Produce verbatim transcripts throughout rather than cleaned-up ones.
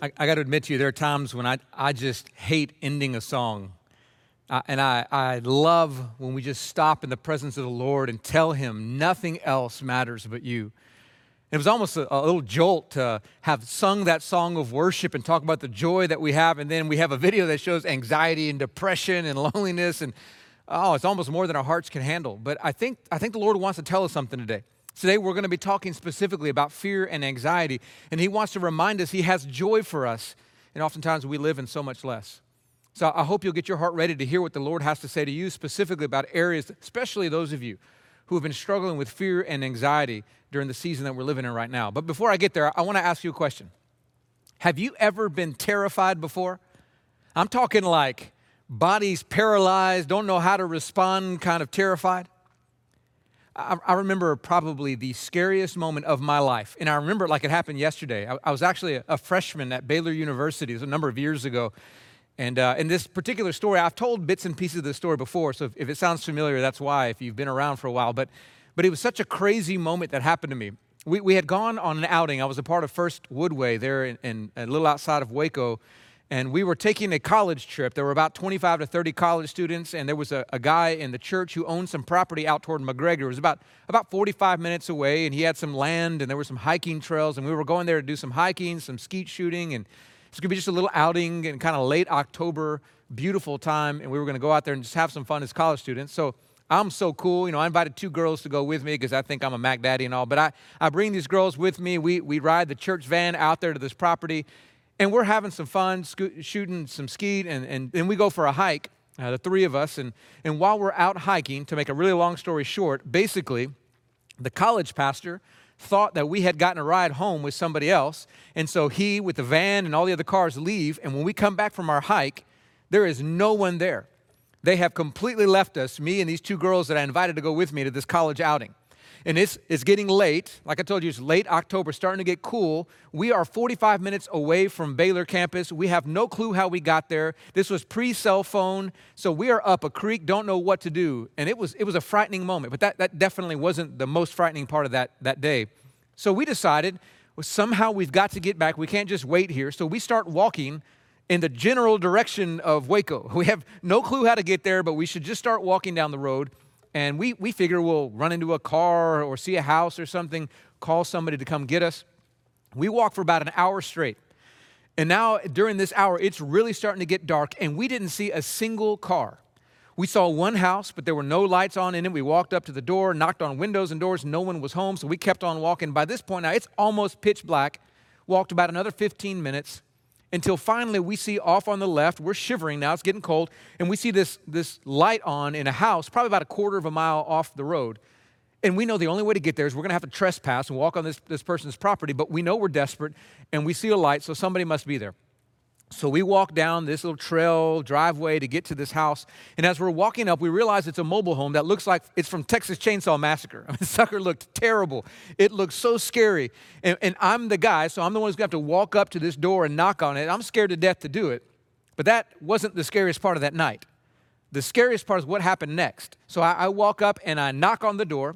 I, I got to admit to you, there are times when I, I just hate ending a song. Uh, and I, I love when we just stop in the presence of the Lord and tell him nothing else matters but you. It was almost a, a little jolt to have sung that song of worship and talk about the joy that we have. And then we have a video that shows anxiety and depression and loneliness. And oh, it's almost more than our hearts can handle. But I think I think the Lord wants to tell us something today. Today we're going to be talking specifically about fear and anxiety. And he wants to remind us he has joy for us. And oftentimes we live in so much less. So I hope you'll get your heart ready to hear what the Lord has to say to you specifically about areas, especially those of you who have been struggling with fear and anxiety during the season that we're living in right now. But before I get there, I want to ask you a question. Have you ever been terrified before? I'm talking like bodies paralyzed, don't know how to respond, kind of terrified. I, I remember probably the scariest moment of my life. And I remember it like it happened yesterday. I, I was actually a, a freshman at Baylor University. It was a number of years ago. And uh, in this particular story, I've told bits and pieces of the story before, so if, if it sounds familiar, that's why, if you've been around for a while. But but it was such a crazy moment that happened to me. We we had gone on an outing. I was a part of First Woodway there in, in a little outside of Waco, and we were taking a college trip. There were about twenty-five to thirty college students, and there was a, a guy in the church who owned some property out toward McGregor. It was about, about forty-five minutes away, and he had some land, and there were some hiking trails, and we were going there to do some hiking, some skeet shooting, and it's going to be just a little outing in kind of late October, beautiful time. And we were going to go out there and just have some fun as college students. So I'm so cool. You know, I invited two girls to go with me because I think I'm a Mac Daddy and all. But I, I bring these girls with me. We we ride the church van out there to this property. And we're having some fun, sco- shooting some skeet. And, and then we go for a hike, uh, the three of us. And, and while we're out hiking, to make a really long story short, basically the college pastor thought that we had gotten a ride home with somebody else. And so he, with the van and all the other cars, leave. And when we come back from our hike, there is no one there. They have completely left us, me and these two girls that I invited to go with me to this college outing. And it's, it's getting late. Like I told you, it's late October, starting to get cool. We are forty-five minutes away from Baylor campus. We have no clue how we got there. This was pre-cell phone. So we are up a creek, don't know what to do. And it was it was a frightening moment. But that, that definitely wasn't the most frightening part of that, that day. So we decided, well, somehow we've got to get back. We can't just wait here. So we start walking in the general direction of Waco. We have no clue how to get there, but we should just start walking down the road. And we we figure we'll run into a car or see a house or something, call somebody to come get us. We walk for about an hour straight. And now during this hour, it's really starting to get dark, and we didn't see a single car. We saw one house, but there were no lights on in it. We walked up to the door, knocked on windows and doors. No one was home, so we kept on walking. By this point, now it's almost pitch black. Walked about another fifteen minutes until finally we see off on the left, we're shivering now, it's getting cold, and we see this, this light on in a house, probably about a quarter of a mile off the road. And we know the only way to get there is we're going to have to trespass and walk on this, this person's property, but we know we're desperate, and we see a light, so somebody must be there. So we walk down this little trail driveway to get to this house, and as we're walking up, we realize it's a mobile home that looks like it's from Texas Chainsaw Massacre. I mean, the sucker looked terrible. It looked so scary, and, and I'm the guy, so I'm the one who's going to have to walk up to this door and knock on it. I'm scared to death to do it, but that wasn't the scariest part of that night. The scariest part is what happened next. So I, I walk up, and I knock on the door,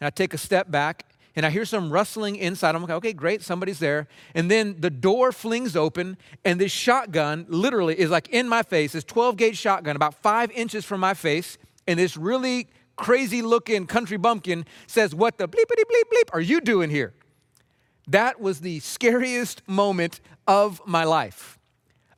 and I take a step back, and I hear some rustling inside. I'm like, okay, great, somebody's there. And then the door flings open, and this shotgun literally is like in my face, this twelve gauge shotgun, about five inches from my face. And this really crazy-looking country bumpkin says, what the bleepity bleep bleep are you doing here? That was the scariest moment of my life.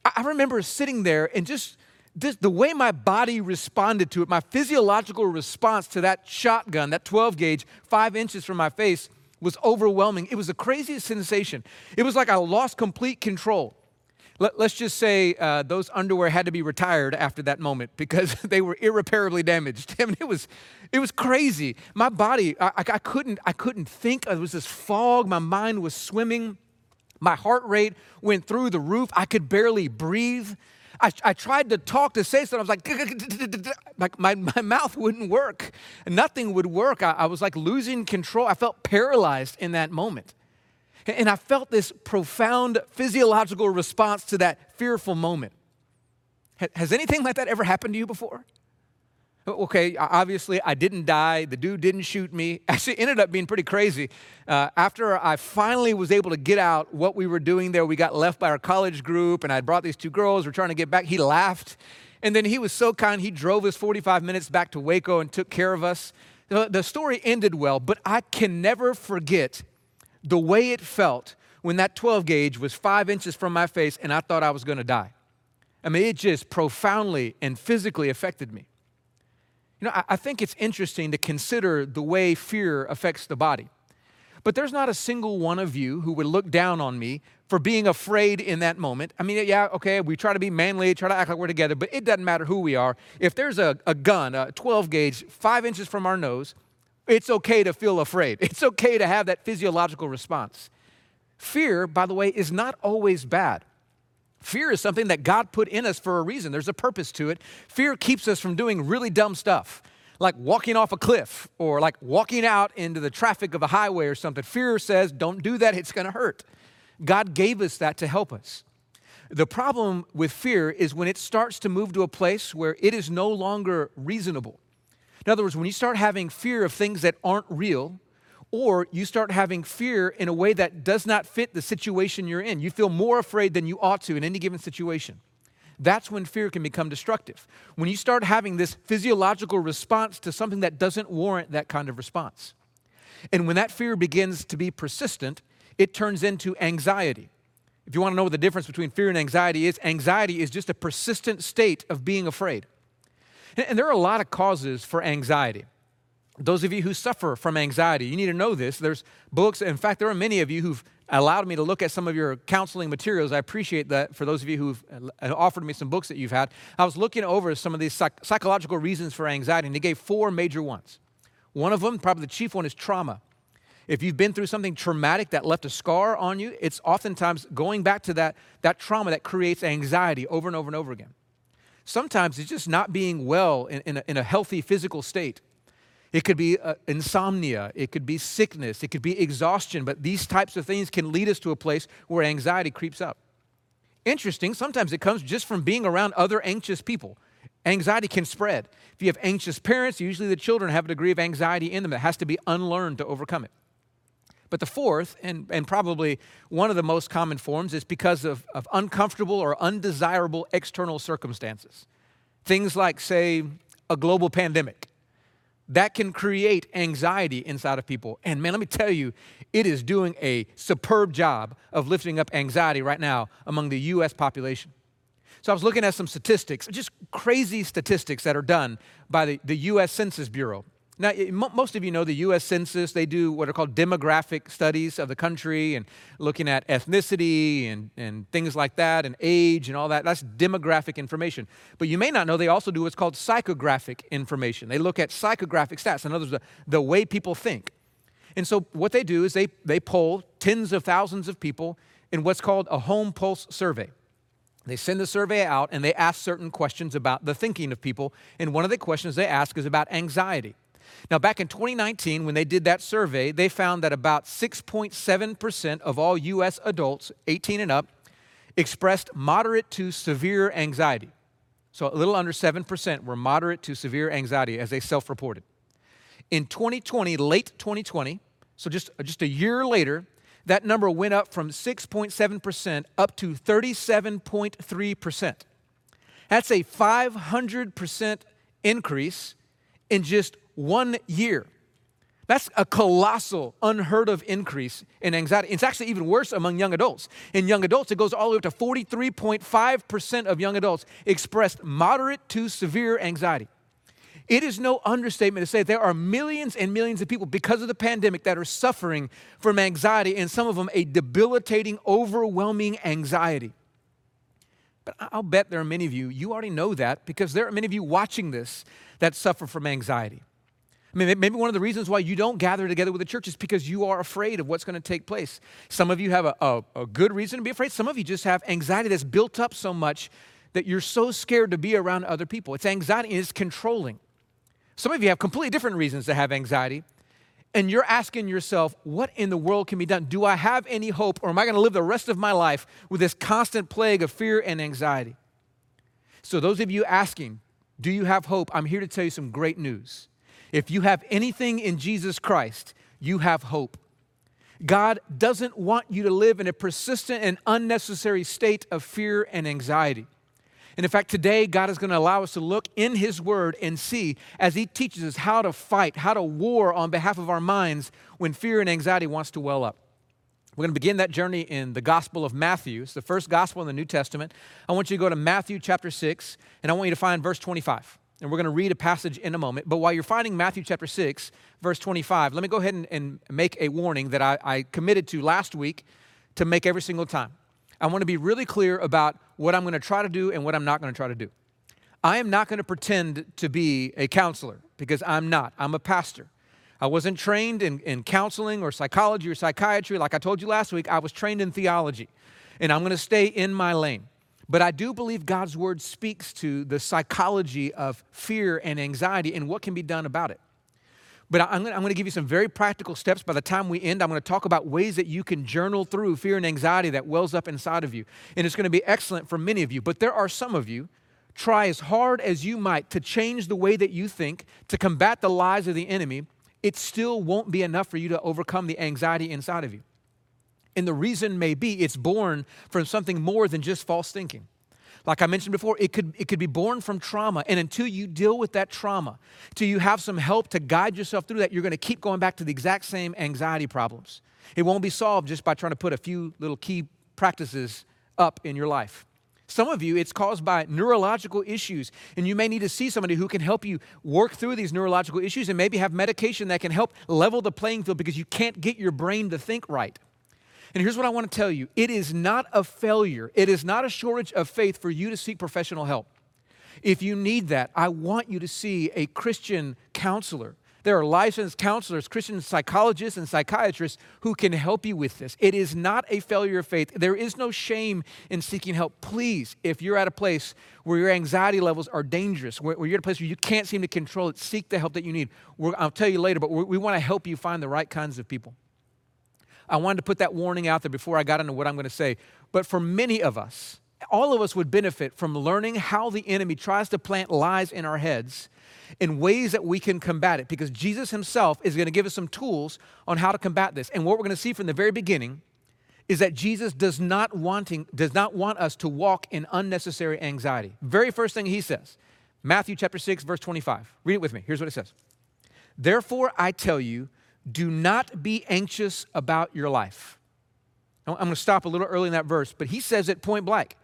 I remember sitting there and just this, the way my body responded to it, my physiological response to that shotgun, that twelve gauge, five inches from my face, was overwhelming. It was the craziest sensation. It was like I lost complete control. Let, let's just say uh, those underwear had to be retired after that moment because they were irreparably damaged. I mean, it was, it was crazy. My body, I, I couldn't, I couldn't think. There was this fog. My mind was swimming. My heart rate went through the roof. I could barely breathe. I, I tried to talk to say something. I was like, like my, my mouth wouldn't work. Nothing would work. I, I was like losing control. I felt paralyzed in that moment. And, and I felt this profound physiological response to that fearful moment. Ha, has anything like that ever happened to you before? Okay, obviously I didn't die. The dude didn't shoot me. Actually, it ended up being pretty crazy. Uh, after I finally was able to get out what we were doing there, we got left by our college group, and I brought these two girls. We're trying to get back. He laughed. And then he was so kind, he drove us forty-five minutes back to Waco and took care of us. The, the story ended well, but I can never forget the way it felt when that twelve gauge was five inches from my face and I thought I was going to die. I mean, it just profoundly and physically affected me. You know, I think it's interesting to consider the way fear affects the body. But there's not a single one of you who would look down on me for being afraid in that moment. I mean, yeah, okay, we try to be manly, try to act like we're together, but it doesn't matter who we are. If there's a, a gun, a twelve gauge, five inches from our nose, it's okay to feel afraid. It's okay to have that physiological response. Fear, by the way, is not always bad. Fear is something that God put in us for a reason. There's a purpose to it. Fear keeps us from doing really dumb stuff, like walking off a cliff or like walking out into the traffic of a highway or something. Fear says, don't do that, it's gonna hurt. God gave us that to help us. The problem with fear is when it starts to move to a place where it is no longer reasonable. In other words, when you start having fear of things that aren't real, or you start having fear in a way that does not fit the situation you're in. You feel more afraid than you ought to in any given situation. That's when fear can become destructive. When you start having this physiological response to something that doesn't warrant that kind of response. And when that fear begins to be persistent, it turns into anxiety. If you want to know what the difference between fear and anxiety is, anxiety is just a persistent state of being afraid. And there are a lot of causes for anxiety. Those of you who suffer from anxiety, you need to know this. There's books. In fact, there are many of you who've allowed me to look at some of your counseling materials. I appreciate that. For those of you who've offered me some books that you've had, I was looking over some of these psych- psychological reasons for anxiety, and they gave four major ones. One of them, probably the chief one, is trauma. If you've been through something traumatic that left a scar on you, it's oftentimes going back to that, that trauma that creates anxiety over and over and over again. Sometimes it's just not being well in, in, a, in a healthy physical state. It could be uh, insomnia, it could be sickness, it could be exhaustion, but these types of things can lead us to a place where anxiety creeps up. Interesting, sometimes it comes just from being around other anxious people. Anxiety can spread. If you have anxious parents, usually the children have a degree of anxiety in them that has to be unlearned to overcome it. But the fourth, and, and probably one of the most common forms, is because of, of uncomfortable or undesirable external circumstances. Things like, say, a global pandemic. That can create anxiety inside of people. And man, let me tell you, it is doing a superb job of lifting up anxiety right now among the U S population. So I was looking at some statistics, just crazy statistics that are done by the, the U S Census Bureau. Now, it, most of you know the U S Census. They do what are called demographic studies of the country and looking at ethnicity and, and things like that and age and all that. That's demographic information. But you may not know they also do what's called psychographic information. They look at psychographic stats. In other words, the, the way people think. And so what they do is they, they poll tens of thousands of people in what's called a home pulse survey. They send the survey out and they ask certain questions about the thinking of people. And one of the questions they ask is about anxiety. Now, back in twenty nineteen, when they did that survey, they found that about six point seven percent of all U S adults, eighteen and up, expressed moderate to severe anxiety. So a little under seven percent were moderate to severe anxiety as they self-reported. In twenty twenty, late twenty twenty, so just, just a year later, that number went up from six point seven percent up to thirty-seven point three percent. That's a five hundred percent increase in just one year. That's a colossal, unheard of increase in anxiety. It's actually even worse among young adults. In young adults, it goes all the way up to forty-three point five percent of young adults expressed moderate to severe anxiety. It is no understatement to say there are millions and millions of people because of the pandemic that are suffering from anxiety, and some of them a debilitating, overwhelming anxiety. But I'll bet there are many of you, you already know that, because there are many of you watching this that suffer from anxiety. I mean, maybe one of the reasons why you don't gather together with the church is because you are afraid of what's going to take place. Some of you have a, a, a good reason to be afraid. Some of you just have anxiety that's built up so much that you're so scared to be around other people. It's anxiety and it's controlling. Some of you have completely different reasons to have anxiety. And you're asking yourself, what in the world can be done? Do I have any hope, or am I going to live the rest of my life with this constant plague of fear and anxiety? So those of you asking, Do you have hope? I'm here to tell you some great news. If you have anything in Jesus Christ, you have hope. God doesn't want you to live in a persistent and unnecessary state of fear and anxiety. And in fact, today, God is going to allow us to look in His Word and see as He teaches us how to fight, how to war on behalf of our minds when fear and anxiety wants to well up. We're going to begin that journey in the Gospel of Matthew. It's the first Gospel in the New Testament. I want you to go to Matthew chapter six, and I want you to find verse twenty-five. And we're going to read a passage in a moment. But while you're finding Matthew chapter six, verse twenty-five, let me go ahead and, and make a warning that I, I committed to last week to make every single time. I want to be really clear about what I'm going to try to do and what I'm not going to try to do. I am not going to pretend to be a counselor because I'm not. I'm a pastor. I wasn't trained in, in counseling or psychology or psychiatry. Like I told you last week, I was trained in theology, and I'm going to stay in my lane. But I do believe God's word speaks to the psychology of fear and anxiety and what can be done about it. But I'm going to give you some very practical steps. By the time we end, I'm going to talk about ways that you can journal through fear and anxiety that wells up inside of you. And it's going to be excellent for many of you. But there are some of you, try as hard as you might to change the way that you think, to combat the lies of the enemy, it still won't be enough for you to overcome the anxiety inside of you. And the reason may be it's born from something more than just false thinking. Like I mentioned before, it could it could be born from trauma. And until you deal with that trauma, till you have some help to guide yourself through that, you're going to keep going back to the exact same anxiety problems. It won't be solved just by trying to put a few little key practices up in your life. Some of you, it's caused by neurological issues, and you may need to see somebody who can help you work through these neurological issues and maybe have medication that can help level the playing field because you can't get your brain to think right. And here's what I want to tell you. It is not a failure. It is not a shortage of faith for you to seek professional help. If you need that, I want you to see a Christian counselor. There are licensed counselors, Christian psychologists and psychiatrists who can help you with this. It is not a failure of faith. There is no shame in seeking help. Please, if you're at a place where your anxiety levels are dangerous, where you're at a place where you can't seem to control it, seek the help that you need. We're, I'll tell you later, but we want to help you find the right kinds of people. I wanted to put that warning out there before I got into what I'm going to say. But for many of us, all of us would benefit from learning how the enemy tries to plant lies in our heads in ways that we can combat it, because Jesus himself is going to give us some tools on how to combat this. And what we're going to see from the very beginning is that Jesus does not wanting, does not want us to walk in unnecessary anxiety. Very first thing he says, Matthew chapter six, verse twenty-five. Read it with me. Here's what it says. Therefore, I tell you, do not be anxious about your life. I'm going to stop a little early in that verse, but he says it point blank.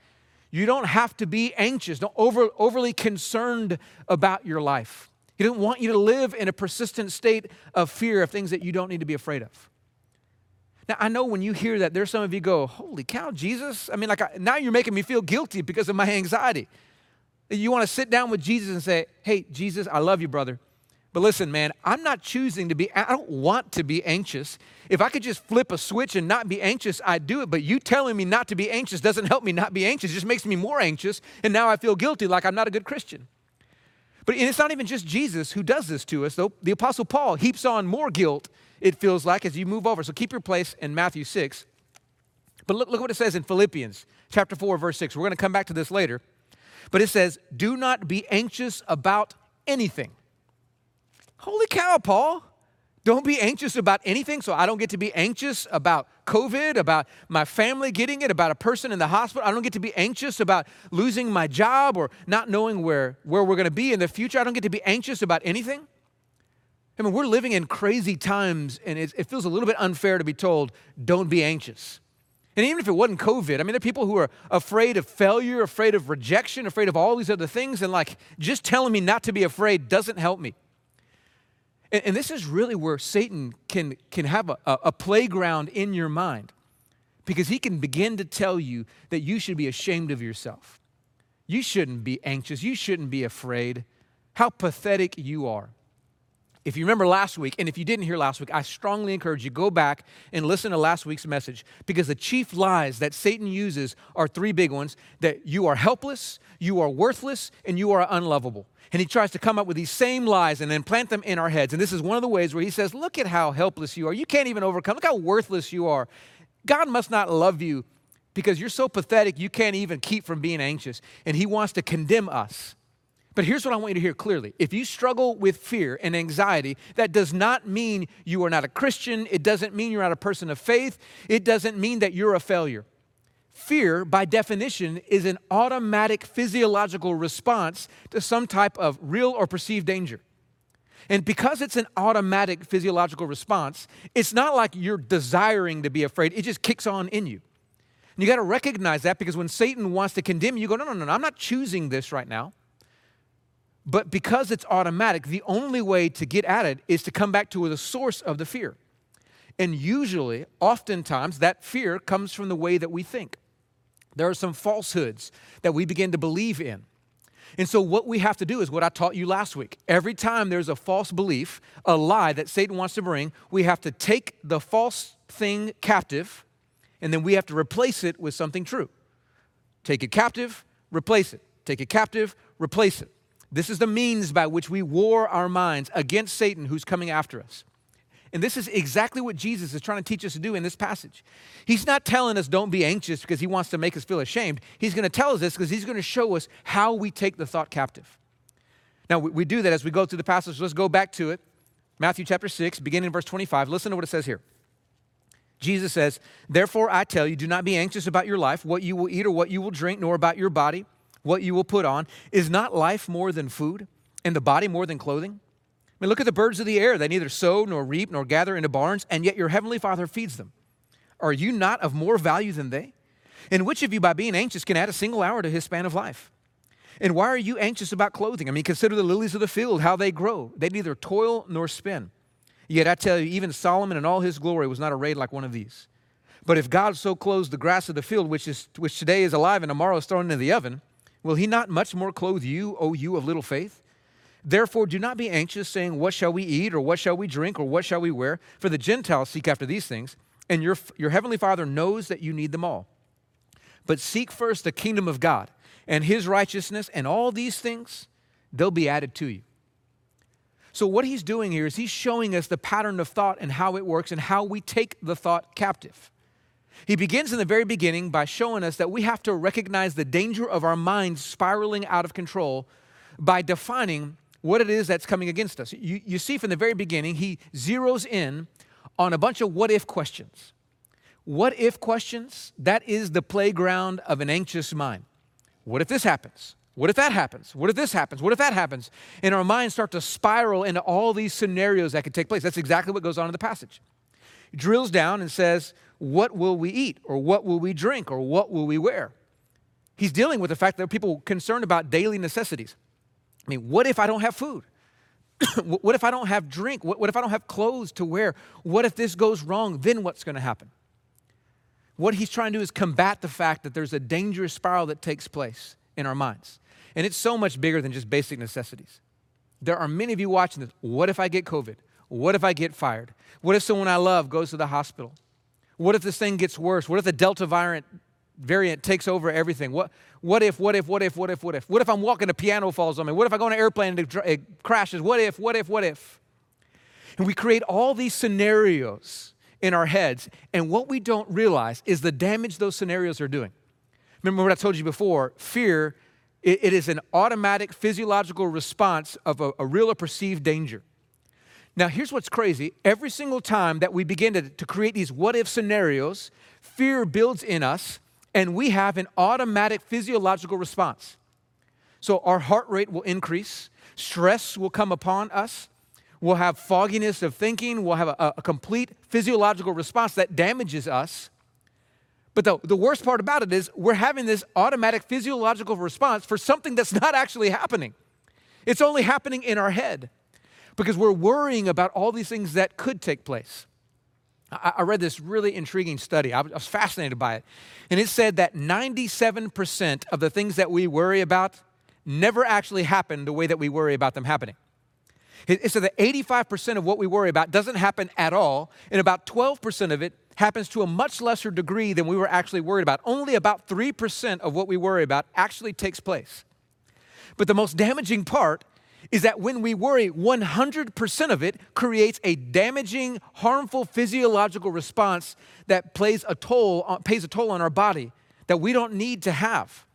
You don't have to be anxious, don't over, overly concerned about your life. He doesn't want you to live in a persistent state of fear of things that you don't need to be afraid of. Now, I know when you hear that, there's some of you go, holy cow, Jesus. I mean, like I, now you're making me feel guilty because of my anxiety. You want to sit down with Jesus and say, hey, Jesus, I love you, brother. But listen, man, I'm not choosing to be, I don't want to be anxious. If I could just flip a switch and not be anxious, I'd do it. But you telling me not to be anxious doesn't help me not be anxious. It just makes me more anxious. And now I feel guilty like I'm not a good Christian. But it's not even just Jesus who does this to us, though. The Apostle Paul heaps on more guilt, it feels like, as you move over. So keep your place in Matthew six. But look, look what it says in Philippians chapter four, verse six. We're going to come back to this later. But it says, do not be anxious about anything. Holy cow, Paul. Don't be anxious about anything. So I don't get to be anxious about COVID, about my family getting it, about a person in the hospital. I don't get to be anxious about losing my job or not knowing where, where we're going to be in the future. I don't get to be anxious about anything. I mean, we're living in crazy times, and it, it feels a little bit unfair to be told, don't be anxious. And even if it wasn't COVID, I mean, there are people who are afraid of failure, afraid of rejection, afraid of all these other things. And like, just telling me not to be afraid doesn't help me. And this is really where Satan can, can have a, a playground in your mind, because he can begin to tell you that you should be ashamed of yourself. You shouldn't be anxious. You shouldn't be afraid. How pathetic you are. If you remember last week, and if you didn't hear last week, I strongly encourage you, go back and listen to last week's message, because the chief lies that Satan uses are three big ones: that you are helpless, you are worthless, and you are unlovable. And he tries to come up with these same lies and then plant them in our heads. And this is one of the ways where he says, look at how helpless you are. You can't even overcome. Look how worthless you are. God must not love you because you're so pathetic you can't even keep from being anxious. And he wants to condemn us. But here's what I want you to hear clearly. If you struggle with fear and anxiety, that does not mean you are not a Christian. It doesn't mean you're not a person of faith. It doesn't mean that you're a failure. Fear, by definition, is an automatic physiological response to some type of real or perceived danger. And because it's an automatic physiological response, it's not like you're desiring to be afraid. It just kicks on in you. And you got to recognize that, because when Satan wants to condemn you, you go, no, no, no, no, I'm not choosing this right now. But because it's automatic, the only way to get at it is to come back to the source of the fear. And usually, oftentimes, that fear comes from the way that we think. There are some falsehoods that we begin to believe in. And so what we have to do is what I taught you last week. Every time there's a false belief, a lie that Satan wants to bring, we have to take the false thing captive, and then we have to replace it with something true. Take it captive, replace it. Take it captive, replace it. This is the means by which we war our minds against Satan, who's coming after us. And this is exactly what Jesus is trying to teach us to do in this passage. He's not telling us don't be anxious because he wants to make us feel ashamed. He's going to tell us this because he's going to show us how we take the thought captive. Now, we do that as we go through the passage. Let's go back to it. Matthew chapter six, beginning in verse twenty-five. Listen to what it says here. Jesus says, "Therefore I tell you, do not be anxious about your life, what you will eat or what you will drink, nor about your body, what you will put on. Is not life more than food, and the body more than clothing? I mean, look at the birds of the air. They neither sow nor reap nor gather into barns, and yet your heavenly Father feeds them. Are you not of more value than they? And which of you, by being anxious, can add a single hour to his span of life? And why are you anxious about clothing? I mean, consider the lilies of the field, how they grow. They neither toil nor spin. Yet I tell you, even Solomon in all his glory was not arrayed like one of these. But if God so clothes the grass of the field, which is which today is alive and tomorrow is thrown into the oven, will he not much more clothe you, O you of little faith? Therefore, do not be anxious, saying, what shall we eat, or what shall we drink, or what shall we wear? For the Gentiles seek after these things, and your, your heavenly Father knows that you need them all. But seek first the kingdom of God and his righteousness, and all these things, they'll be added to you." So what he's doing here is he's showing us the pattern of thought and how it works and how we take the thought captive. He begins in the very beginning by showing us that we have to recognize the danger of our minds spiraling out of control by defining what it is that's coming against us. You, you see from the very beginning, he zeroes in on a bunch of what-if questions. What-if questions, that is the playground of an anxious mind. What if this happens? What if that happens? What if this happens? What if that happens? And our minds start to spiral into all these scenarios that could take place. That's exactly what goes on in the passage. He drills down and says, what will we eat, or what will we drink, or what will we wear? He's dealing with the fact that there are people concerned about daily necessities. I mean, what if I don't have food? What if I don't have drink? What, what if I don't have clothes to wear? What if this goes wrong? Then what's going to happen? What he's trying to do is combat the fact that there's a dangerous spiral that takes place in our minds. And it's so much bigger than just basic necessities. There are many of you watching this. What if I get COVID? What if I get fired? What if someone I love goes to the hospital? What if this thing gets worse? What if the Delta variant variant takes over everything? What, what if, what if, what if, what if, what if? What if I'm walking, a piano falls on me? What if I go on an airplane and it crashes? What if, what if, what if? And we create all these scenarios in our heads, and what we don't realize is the damage those scenarios are doing. Remember what I told you before, fear, it, it is an automatic physiological response of a, a real or perceived danger. Now, here's what's crazy. Every single time that we begin to, to create these what-if scenarios, fear builds in us, and we have an automatic physiological response. So our heart rate will increase. Stress will come upon us. We'll have fogginess of thinking. We'll have a, a complete physiological response that damages us. But the, the worst part about it is we're having this automatic physiological response for something that's not actually happening. It's only happening in our head, because we're worrying about all these things that could take place. I, I read this really intriguing study. I was, I was fascinated by it. And it said that ninety-seven percent of the things that we worry about never actually happen the way that we worry about them happening. It, it said that eighty-five percent of what we worry about doesn't happen at all, and about twelve percent of it happens to a much lesser degree than we were actually worried about. Only about three percent of what we worry about actually takes place. But the most damaging part is that when we worry, one hundred percent of it creates a damaging, harmful physiological response that plays a toll on, pays a toll on our body that we don't need to have.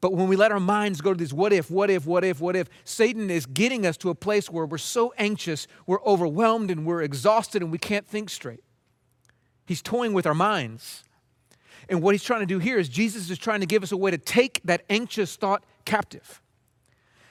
But when we let our minds go to these what if, what if, what if, what if, Satan is getting us to a place where we're so anxious, we're overwhelmed, and we're exhausted, and we can't think straight. He's toying with our minds. And what he's trying to do here is Jesus is trying to give us a way to take that anxious thought captive.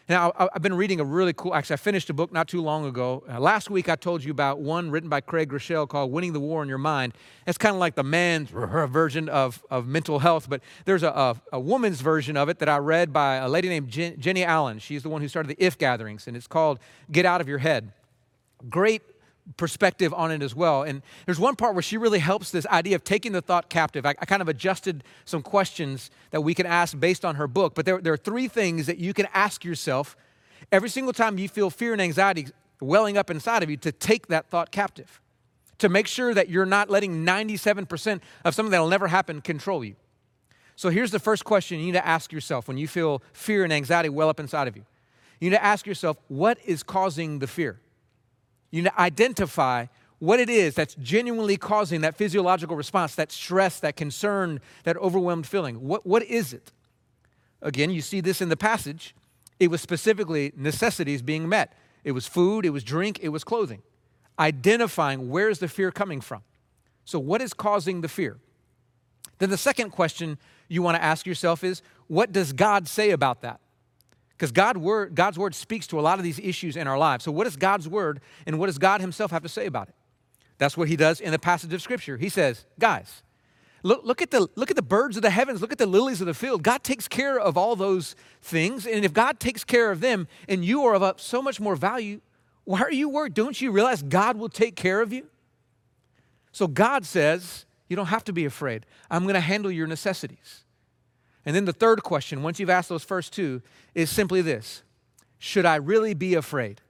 Now, I've been reading a really cool, actually I finished a book not too long ago. Uh, last week I told you about one written by Craig Groeschel called Winning the War in Your Mind. It's kind of like the man's version of, of mental health, but there's a, a, a woman's version of it that I read by a lady named Jen, Jenny Allen. She's the one who started the If Gatherings, and it's called Get Out of Your Head. Great perspective on it as well. And there's one part where she really helps this idea of taking the thought captive. I, I kind of adjusted some questions that we can ask based on her book, but there, there are three things that you can ask yourself every single time you feel fear and anxiety welling up inside of you to take that thought captive, to make sure that you're not letting ninety-seven percent of something that'll never happen control you. So here's the first question you need to ask yourself when you feel fear and anxiety well up inside of you. You need to ask yourself, what is causing the fear? You need to identify what it is that's genuinely causing that physiological response, that stress, that concern, that overwhelmed feeling. What, what is it? Again, you see this in the passage. It was specifically necessities being met. It was food, it was drink, it was clothing. Identifying where is the fear coming from. So what is causing the fear? Then the second question you want to ask yourself is, what does God say about that? Because God word, God's word speaks to a lot of these issues in our lives. So what is God's word and what does God himself have to say about it? That's what he does in the passage of scripture. He says, guys, look, look at the, look at the birds of the heavens, look at the lilies of the field. God takes care of all those things. And if God takes care of them and you are of so much more value, why are you worried? Don't you realize God will take care of you? So God says, you don't have to be afraid. I'm going to handle your necessities. And then the third question, once you've asked those first two, is simply this. Should I really be afraid?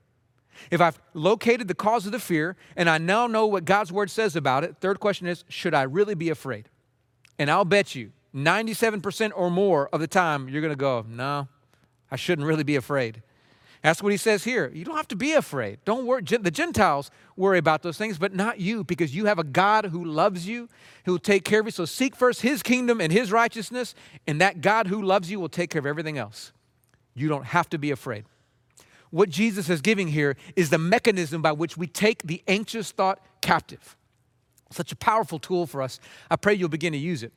If I've located the cause of the fear and I now know what God's word says about it, third question is, should I really be afraid? And I'll bet you ninety-seven percent or more of the time you're going to go, no, I shouldn't really be afraid. That's what he says here. You don't have to be afraid. Don't worry. The Gentiles worry about those things, but not you, because you have a God who loves you, who will take care of you. So seek first his kingdom and his righteousness, and that God who loves you will take care of everything else. You don't have to be afraid. What Jesus is giving here is the mechanism by which we take the anxious thought captive. Such a powerful tool for us. I pray you'll begin to use it.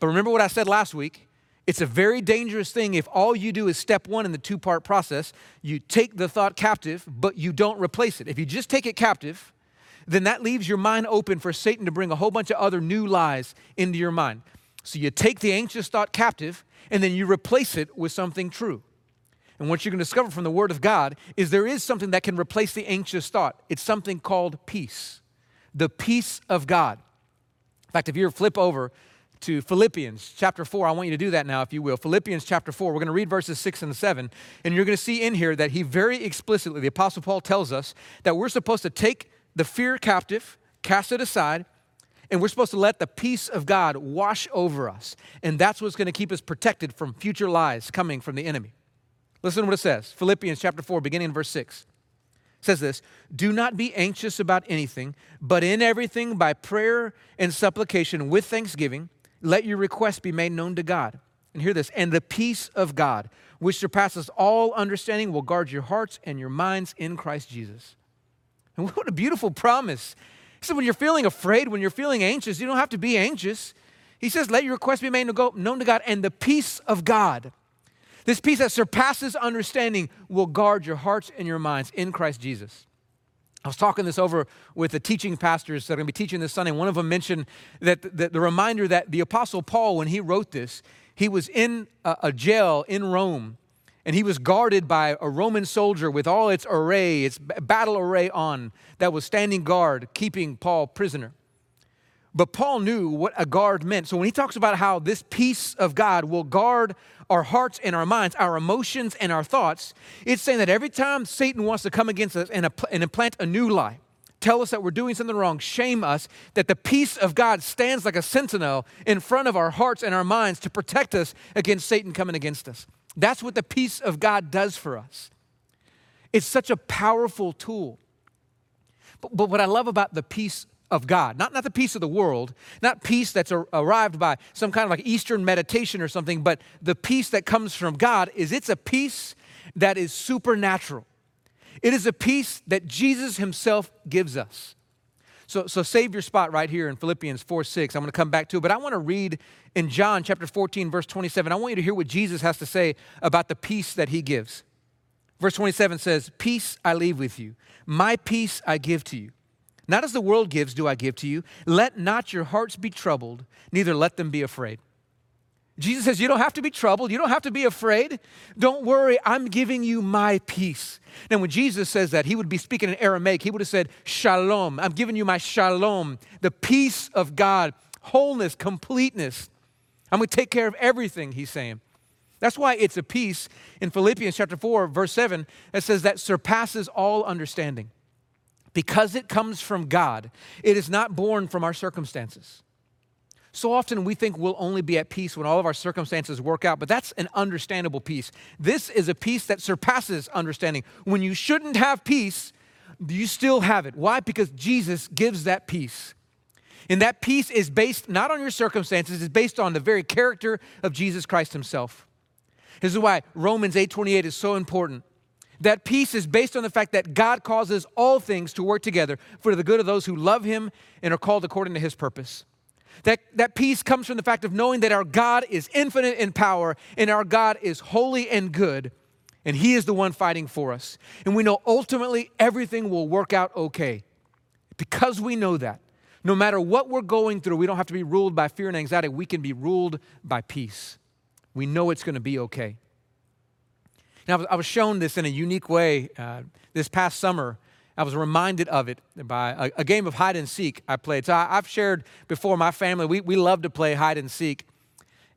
But remember what I said last week. It's a very dangerous thing if all you do is step one in the two-part process. You take the thought captive, but you don't replace it. If you just take it captive, then that leaves your mind open for Satan to bring a whole bunch of other new lies into your mind. So you take the anxious thought captive, and then you replace it with something true. And what you're going to discover from the Word of God is there is something that can replace the anxious thought. It's something called peace, the peace of God. In fact, if you flip over to Philippians chapter four. I want you to do that now, if you will. Philippians chapter four. We're going to read verses six and seven. And you're going to see in here that he very explicitly, the Apostle Paul tells us that we're supposed to take the fear captive, cast it aside, and we're supposed to let the peace of God wash over us. And that's what's going to keep us protected from future lies coming from the enemy. Listen to what it says. Philippians chapter four, beginning in verse six. It says this, do not be anxious about anything, but in everything by prayer and supplication with thanksgiving, let your requests be made known to God. And hear this, and the peace of God, which surpasses all understanding, will guard your hearts and your minds in Christ Jesus. And what a beautiful promise. He said, when you're feeling afraid, when you're feeling anxious, you don't have to be anxious. He says, let your requests be made known to God, and the peace of God, this peace that surpasses understanding, will guard your hearts and your minds in Christ Jesus. I was talking this over with the teaching pastors that are going to be teaching this Sunday. One of them mentioned that the, the, the reminder that the Apostle Paul, when he wrote this, he was in a, a jail in Rome, and he was guarded by a Roman soldier with all its array, its battle array on, that was standing guard, keeping Paul prisoner. But Paul knew what a guard meant. So when he talks about how this peace of God will guard our hearts and our minds, our emotions and our thoughts, it's saying that every time Satan wants to come against us and implant a new lie, tell us that we're doing something wrong, shame us, that the peace of God stands like a sentinel in front of our hearts and our minds to protect us against Satan coming against us. That's what the peace of God does for us. It's such a powerful tool. But, but what I love about the peace of God, not, not the peace of the world, not peace that's a, arrived by some kind of like Eastern meditation or something, but the peace that comes from God is it's a peace that is supernatural. It is a peace that Jesus himself gives us. So, so save your spot right here in Philippians four six. I'm going to come back to it, but I want to read in John chapter fourteen, verse twenty-seven. I want you to hear what Jesus has to say about the peace that he gives. Verse twenty-seven says, "Peace I leave with you. My peace I give to you. Not as the world gives do I give to you. Let not your hearts be troubled, neither let them be afraid." Jesus says, you don't have to be troubled. You don't have to be afraid. Don't worry, I'm giving you my peace. Now, when Jesus says that, he would be speaking in Aramaic. He would have said, shalom. I'm giving you my shalom, the peace of God, wholeness, completeness. I'm going to take care of everything, he's saying. That's why it's a peace in Philippians chapter four, verse seven, that says that surpasses all understanding. Because it comes from God, it is not born from our circumstances. So often we think we'll only be at peace when all of our circumstances work out, but that's an understandable peace. This is a peace that surpasses understanding. When you shouldn't have peace, you still have it. Why? Because Jesus gives that peace. And that peace is based not on your circumstances, it's based on the very character of Jesus Christ himself. This is why Romans eight twenty-eight is so important. That peace is based on the fact that God causes all things to work together for the good of those who love him and are called according to his purpose. That, that peace comes from the fact of knowing that our God is infinite in power and our God is holy and good, and he is the one fighting for us. And we know ultimately everything will work out okay. Because we know that, no matter what we're going through, we don't have to be ruled by fear and anxiety. We can be ruled by peace. We know it's going to be okay. Now, I was shown this in a unique way uh, this past summer. I was reminded of it by a, a game of hide and seek I played. So I, I've shared before, my family, we, we love to play hide and seek.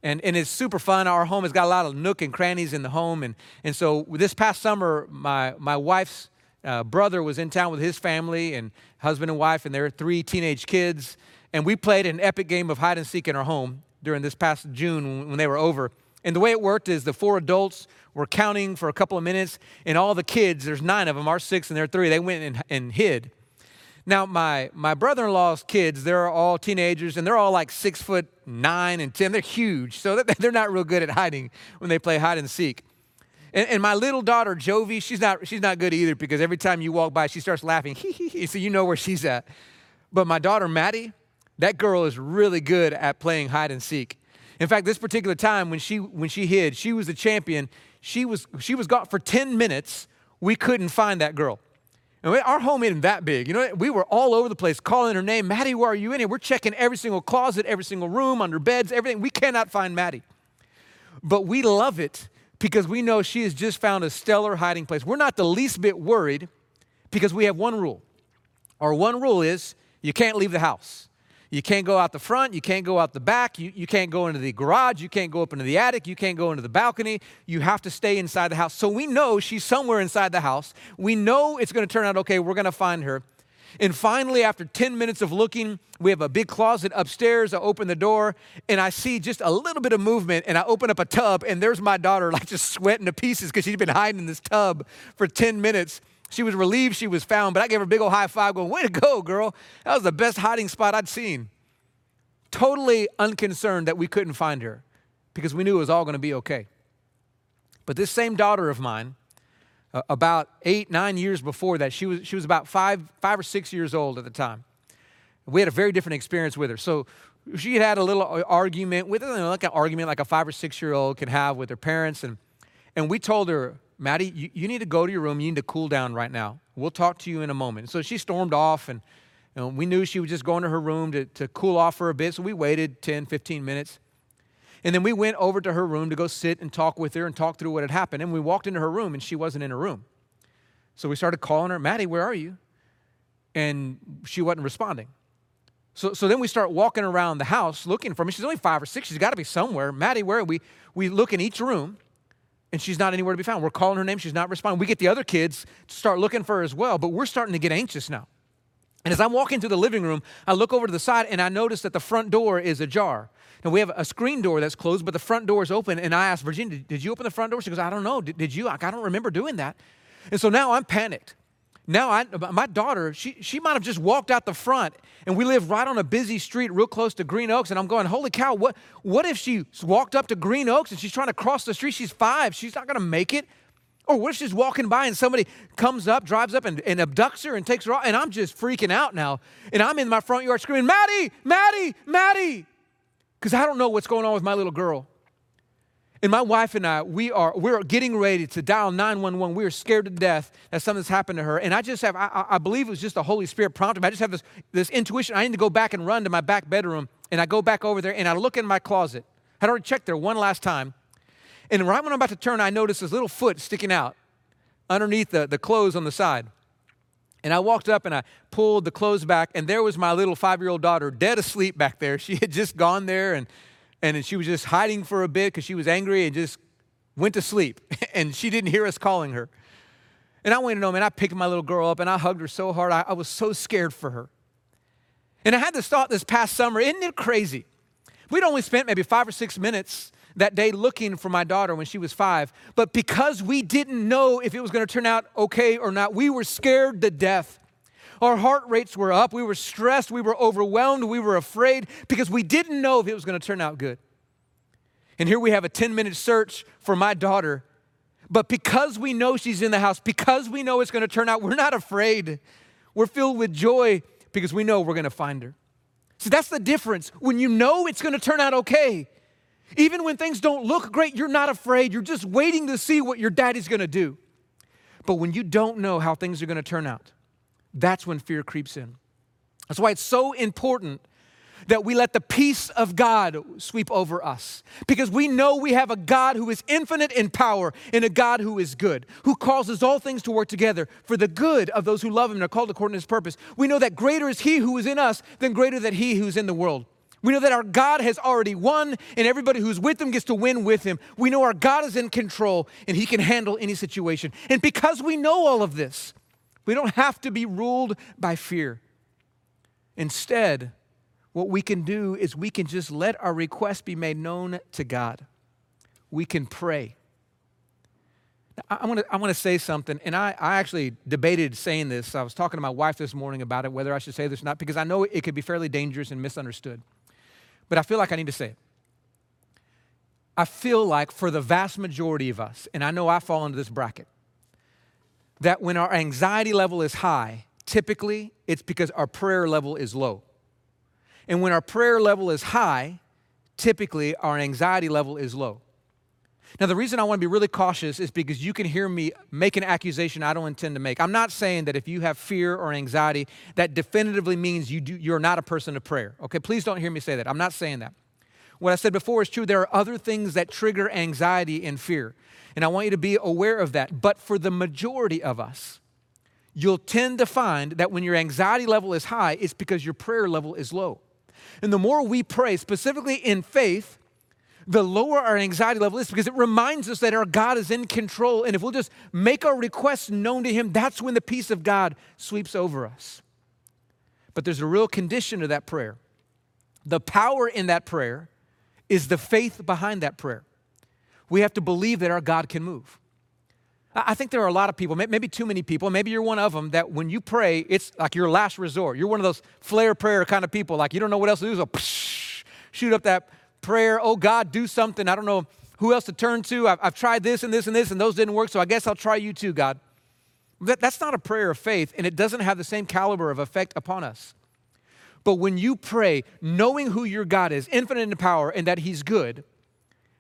And, and it's super fun. Our home has got a lot of nook and crannies in the home. And, and so this past summer, my, my wife's uh, brother was in town with his family and husband and wife and their three teenage kids. And we played an epic game of hide and seek in our home during this past June when they were over. And the way it worked is the four adults were counting for a couple of minutes, and all the kids, there's nine of them, our six and their three, they went and, and hid. Now, my, my brother-in-law's kids, they're all teenagers, and they're all like six foot nine and ten. They're huge, so they're not real good at hiding when they play hide and seek. And, and my little daughter, Jovi, she's not, she's not good either because every time you walk by, she starts laughing, hee, hee, hee, so you know where she's at. But my daughter, Maddie, that girl is really good at playing hide and seek. In fact, this particular time when she when she hid, she was the champion. She was she was gone for ten minutes. We couldn't find that girl. And we, our home isn't that big. You know, we were all over the place calling her name. Maddie, where are you in here? We're checking every single closet, every single room, under beds, everything. We cannot find Maddie. But we love it because we know she has just found a stellar hiding place. We're not the least bit worried because we have one rule. Our one rule is you can't leave the house. You can't go out the front, you can't go out the back, you, you can't go into the garage, you can't go up into the attic, you can't go into the balcony. You have to stay inside the house. So we know she's somewhere inside the house. We know it's going to turn out okay, we're going to find her. And finally, after ten minutes of looking, we have a big closet upstairs. I open the door, and I see just a little bit of movement, and I open up a tub, and there's my daughter like just sweating to pieces because she's been hiding in this tub for ten minutes. She was relieved she was found, but I gave her a big old high five going, way to go, girl. That was the best hiding spot I'd seen. Totally unconcerned that we couldn't find her because we knew it was all going to be okay. But this same daughter of mine, uh, about eight, nine years before that, she was she was about five, five or six years old at the time. We had a very different experience with her. So she had had a little argument with her, you know, like an argument like a five or six-year-old can have with her parents. And, and we told her, Maddie, you, you need to go to your room. You need to cool down right now. We'll talk to you in a moment. So she stormed off, and, and we knew she was just going to her room to, to cool off for a bit. So we waited ten, fifteen minutes. And then we went over to her room to go sit and talk with her and talk through what had happened. And we walked into her room, and she wasn't in her room. So we started calling her, Maddie, where are you? And she wasn't responding. So, so then we start walking around the house looking for her. She's only five or six. She's got to be somewhere. Maddie, where are we? We look in each room. And she's not anywhere to be found. We're calling her name. She's not responding. We get the other kids to start looking for her as well, but we're starting to get anxious now. And as I'm walking through the living room, I look over to the side, and I notice that the front door is ajar. Now, we have a screen door that's closed, but the front door is open. And I asked, Virginia, did you open the front door? She goes, I don't know. Did, did you? I don't remember doing that. And so now I'm panicked. Now, I, my daughter, she she might have just walked out the front, and we live right on a busy street real close to Green Oaks, and I'm going, holy cow, what, what if she walked up to Green Oaks and she's trying to cross the street? She's five. She's not going to make it. Or what if she's walking by and somebody comes up, drives up, and, and abducts her and takes her off, and I'm just freaking out now, and I'm in my front yard screaming, Maddie, Maddie, Maddie, because I don't know what's going on with my little girl. And my wife and I, we are we're getting ready to dial nine one one. We are scared to death that something's happened to her. And I just have, I, I believe it was just the Holy Spirit prompting me. I just have this, this intuition. I need to go back and run to my back bedroom. And I go back over there, and I look in my closet. I'd already checked there one last time. And right when I'm about to turn, I notice this little foot sticking out underneath the, the clothes on the side. And I walked up and I pulled the clothes back, and there was my little five-year-old daughter dead asleep back there. She had just gone there, and and she was just hiding for a bit because she was angry and just went to sleep. And she didn't hear us calling her. And I went home, and I picked my little girl up, and I hugged her so hard. I, I was so scared for her. And I had this thought this past summer, isn't it crazy? We'd only spent maybe five or six minutes that day looking for my daughter when she was five. But because we didn't know if it was going to turn out okay or not, we were scared to death. Our heart rates were up. We were stressed. We were overwhelmed. We were afraid because we didn't know if it was going to turn out good. And here we have a ten-minute search for my daughter. But because we know she's in the house, because we know it's going to turn out, we're not afraid. We're filled with joy because we know we're going to find her. See, that's the difference. When you know it's going to turn out okay, even when things don't look great, you're not afraid. You're just waiting to see what your daddy's going to do. But when you don't know how things are going to turn out, that's when fear creeps in. That's why it's so important that we let the peace of God sweep over us, because we know we have a God who is infinite in power and a God who is good, who causes all things to work together for the good of those who love him and are called according to his purpose. We know that greater is he who is in us than greater than he who's in the world. We know that our God has already won, and everybody who's with him gets to win with him. We know our God is in control, and he can handle any situation. And because we know all of this, we don't have to be ruled by fear. Instead, what we can do is we can just let our request be made known to God. We can pray. Now, I want to I want to say something, and I, I actually debated saying this. I was talking to my wife this morning about it, whether I should say this or not, because I know it could be fairly dangerous and misunderstood. But I feel like I need to say it. I feel like for the vast majority of us, and I know I fall into this bracket, that when our anxiety level is high, typically it's because our prayer level is low. And when our prayer level is high, typically our anxiety level is low. Now, the reason I want to be really cautious is because you can hear me make an accusation I don't intend to make. I'm not saying that if you have fear or anxiety, that definitively means you do, you're not a person of prayer. Okay, please don't hear me say that. I'm not saying that. What I said before is true. There are other things that trigger anxiety and fear, and I want you to be aware of that. But for the majority of us, you'll tend to find that when your anxiety level is high, it's because your prayer level is low. And the more we pray, specifically in faith, the lower our anxiety level is, because it reminds us that our God is in control. And if we'll just make our requests known to him, that's when the peace of God sweeps over us. But there's a real condition to that prayer. The power in that prayer is the faith behind that prayer. We have to believe that our God can move. I think there are a lot of people, maybe too many people, maybe you're one of them, that when you pray, it's like your last resort. You're one of those flare prayer kind of people, like you don't know what else to do, so psh, shoot up that prayer. Oh God, do something. I don't know who else to turn to. I've, I've tried this and this and this, and those didn't work, so I guess I'll try you too, God. That, that's not a prayer of faith, and it doesn't have the same caliber of effect upon us. But when you pray, knowing who your God is, infinite in power, and that he's good,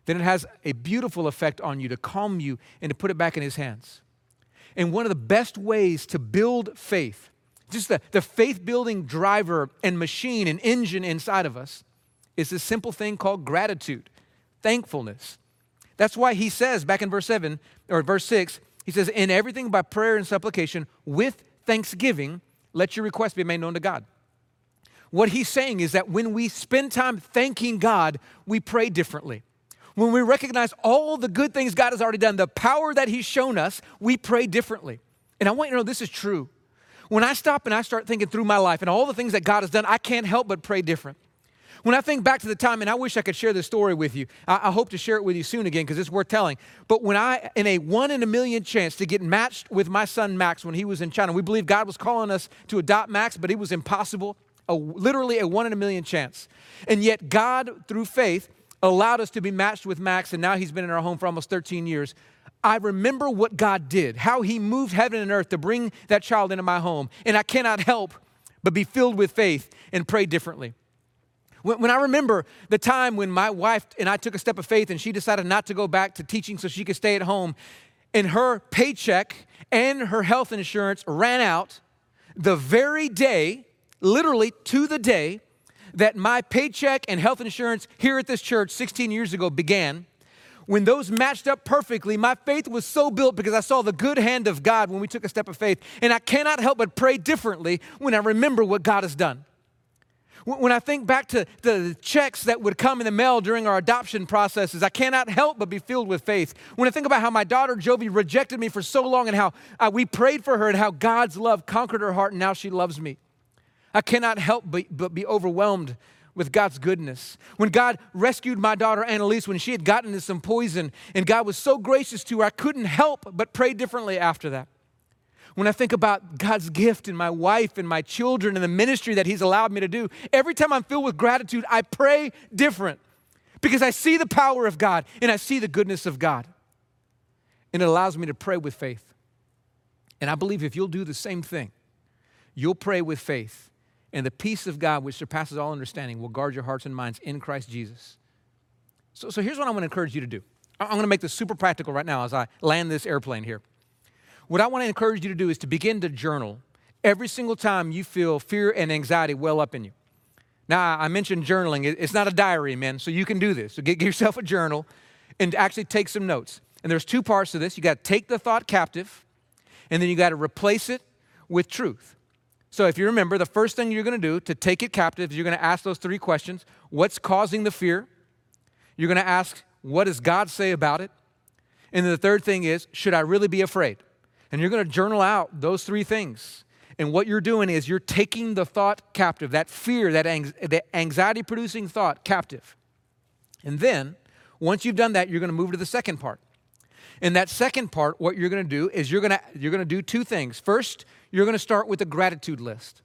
then it has a beautiful effect on you to calm you and to put it back in his hands. And one of the best ways to build faith, just the, the faith-building driver and machine and engine inside of us, is this simple thing called gratitude, thankfulness. That's why he says back in verse seven, or verse six, he says, in everything by prayer and supplication, with thanksgiving, let your requests be made known to God. What he's saying is that when we spend time thanking God, we pray differently. When we recognize all the good things God has already done, the power that he's shown us, we pray differently. And I want you to know this is true. When I stop and I start thinking through my life and all the things that God has done, I can't help but pray different. When I think back to the time, and I wish I could share this story with you. I, I hope to share it with you soon again because it's worth telling. But when I, in a one in a million chance to get matched with my son Max when he was in China, we believed God was calling us to adopt Max, but it was impossible, a, literally a one in a million chance. And yet God, through faith, allowed us to be matched with Max, and now he's been in our home for almost thirteen years. I remember what God did, how he moved heaven and earth to bring that child into my home. And I cannot help but be filled with faith and pray differently. When, when I remember the time when my wife and I took a step of faith and she decided not to go back to teaching so she could stay at home, and her paycheck and her health insurance ran out the very day, literally to the day, that my paycheck and health insurance here at this church sixteen years ago began. When those matched up perfectly, my faith was so built because I saw the good hand of God when we took a step of faith. And I cannot help but pray differently when I remember what God has done. When I think back to the checks that would come in the mail during our adoption processes, I cannot help but be filled with faith. When I think about how my daughter Jovi rejected me for so long and how we prayed for her and how God's love conquered her heart and now she loves me, I cannot help but be overwhelmed with God's goodness. When God rescued my daughter Annalise when she had gotten into some poison and God was so gracious to her, I couldn't help but pray differently after that. When I think about God's gift and my wife and my children and the ministry that he's allowed me to do, every time I'm filled with gratitude, I pray different because I see the power of God and I see the goodness of God. And it allows me to pray with faith. And I believe if you'll do the same thing, you'll pray with faith. And the peace of God, which surpasses all understanding, will guard your hearts and minds in Christ Jesus. So, so here's what I want to encourage you to do. I'm going to make this super practical right now as I land this airplane here. What I want to encourage you to do is to begin to journal every single time you feel fear and anxiety well up in you. Now, I mentioned journaling. It's not a diary, man, so you can do this. So get yourself a journal and actually take some notes. And there's two parts to this. You got to take the thought captive, and then you got to replace it with truth. So if you remember, the first thing you're going to do to take it captive is you're going to ask those three questions. What's causing the fear? You're going to ask, what does God say about it? And then the third thing is, should I really be afraid? And you're going to journal out those three things. And what you're doing is you're taking the thought captive, that fear, that anxiety-producing thought captive. And then once you've done that, you're going to move to the second part. In that second part, what you're going to do is you're going to you're going to do two things. First, you're going to start with a gratitude list.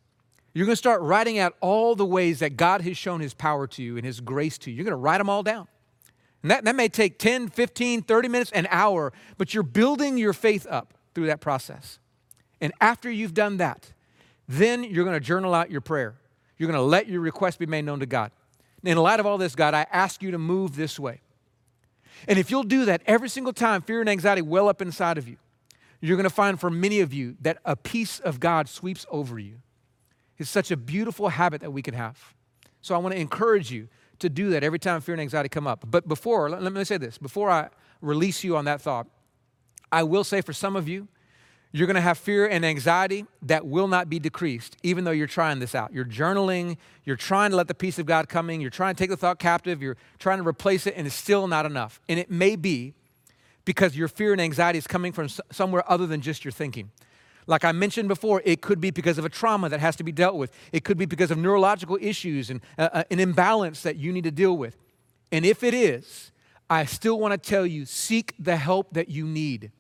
You're going to start writing out all the ways that God has shown his power to you and his grace to you. You're going to write them all down. And that, that may take ten, fifteen, thirty minutes, an hour, but you're building your faith up through that process. And after you've done that, then you're going to journal out your prayer. You're going to let your request be made known to God. In light of all this, God, I ask you to move this way. And if you'll do that every single time, fear and anxiety well up inside of you, you're going to find for many of you that a peace of God sweeps over you. It's such a beautiful habit that we can have. So I want to encourage you to do that every time fear and anxiety come up. But before, let me say this, before I release you on that thought, I will say for some of you, you're going to have fear and anxiety that will not be decreased, even though you're trying this out. You're journaling, you're trying to let the peace of God come in, you're trying to take the thought captive, you're trying to replace it, and it's still not enough. And it may be because your fear and anxiety is coming from somewhere other than just your thinking. Like I mentioned before, it could be because of a trauma that has to be dealt with. It could be because of neurological issues and uh, an imbalance that you need to deal with. And if it is, I still want to tell you, seek the help that you need.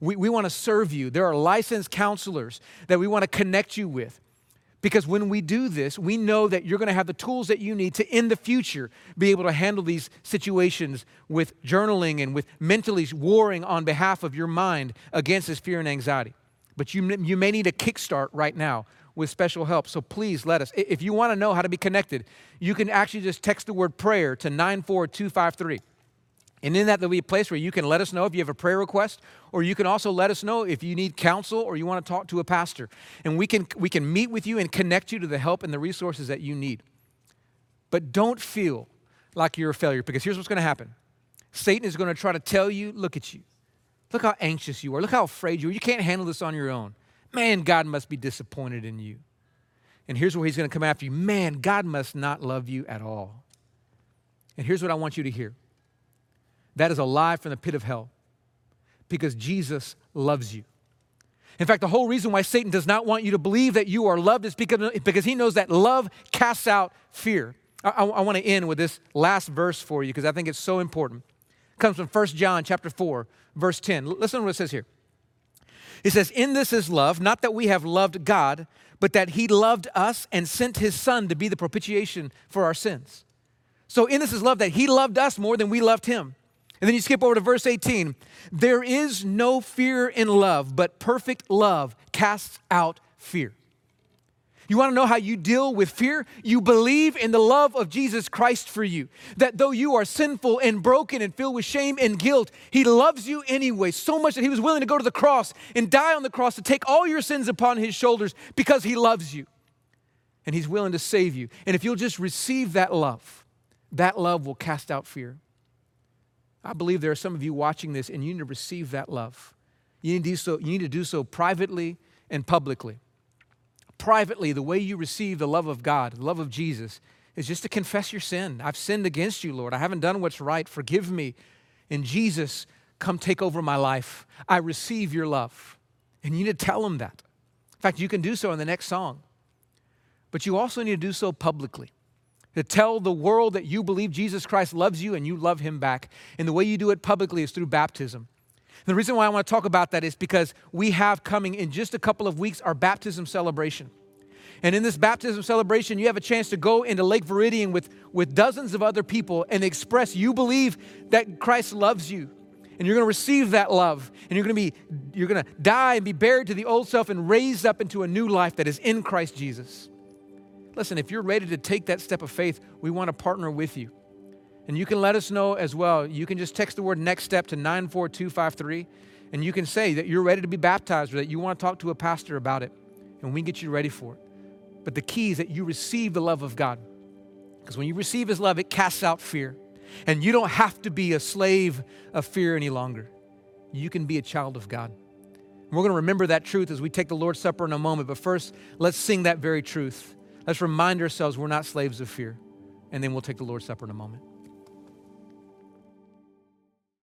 We, we want to serve you. There are licensed counselors that we want to connect you with. Because when we do this, we know that you're going to have the tools that you need to, in the future, be able to handle these situations with journaling and with mentally warring on behalf of your mind against this fear and anxiety. But you, you may need a kickstart right now with special help. So please let us. If you want to know how to be connected, you can actually just text the word prayer to nine four two five three. And in that, there'll be a place where you can let us know if you have a prayer request, or you can also let us know if you need counsel or you want to talk to a pastor. And we can we can meet with you and connect you to the help and the resources that you need. But don't feel like you're a failure, because here's what's going to happen. Satan is going to try to tell you, look at you. Look how anxious you are. Look how afraid you are. You can't handle this on your own. Man, God must be disappointed in you. And here's where he's going to come after you. Man, God must not love you at all. And here's what I want you to hear. That is a lie from the pit of hell, because Jesus loves you. In fact, the whole reason why Satan does not want you to believe that you are loved is because, because he knows that love casts out fear. I, I, I want to end with this last verse for you because I think it's so important. It comes from First John chapter four, verse ten. Listen to what it says here. It says, in this is love, not that we have loved God, but that he loved us and sent his son to be the propitiation for our sins. So in this is love, that he loved us more than we loved him. And then you skip over to verse eighteen. There is no fear in love, but perfect love casts out fear. You want to know how you deal with fear? You believe in the love of Jesus Christ for you. That though you are sinful and broken and filled with shame and guilt, he loves you anyway. So much that he was willing to go to the cross and die on the cross to take all your sins upon his shoulders because he loves you. And he's willing to save you. And if you'll just receive that love, that love will cast out fear. I believe there are some of you watching this and you need to receive that love. You need to do so, you need to do so privately and publicly. Privately, the way you receive the love of God, the love of Jesus, is just to confess your sin. I've sinned against you, Lord. I haven't done what's right. Forgive me. And Jesus, come take over my life. I receive your love. And you need to tell him that. In fact, you can do so in the next song. But you also need to do so publicly, to tell the world that you believe Jesus Christ loves you and you love him back. And the way you do it publicly is through baptism. The reason why I want to talk about that is because we have coming in just a couple of weeks our baptism celebration. And in this baptism celebration, you have a chance to go into Lake Viridian with, with dozens of other people and express you believe that Christ loves you. And you're going to receive that love. And you're going to be, you're going to die and be buried to the old self and raised up into a new life that is in Christ Jesus. Listen, if you're ready to take that step of faith, we want to partner with you. And you can let us know as well. You can just text the word next step to nine four two five three, and you can say that you're ready to be baptized or that you want to talk to a pastor about it, and we get you ready for it. But the key is that you receive the love of God, because when you receive his love, it casts out fear, and you don't have to be a slave of fear any longer. You can be a child of God. And we're going to remember that truth as we take the Lord's Supper in a moment, but first, let's sing that very truth. Let's remind ourselves we're not slaves of fear, and then we'll take the Lord's Supper in a moment.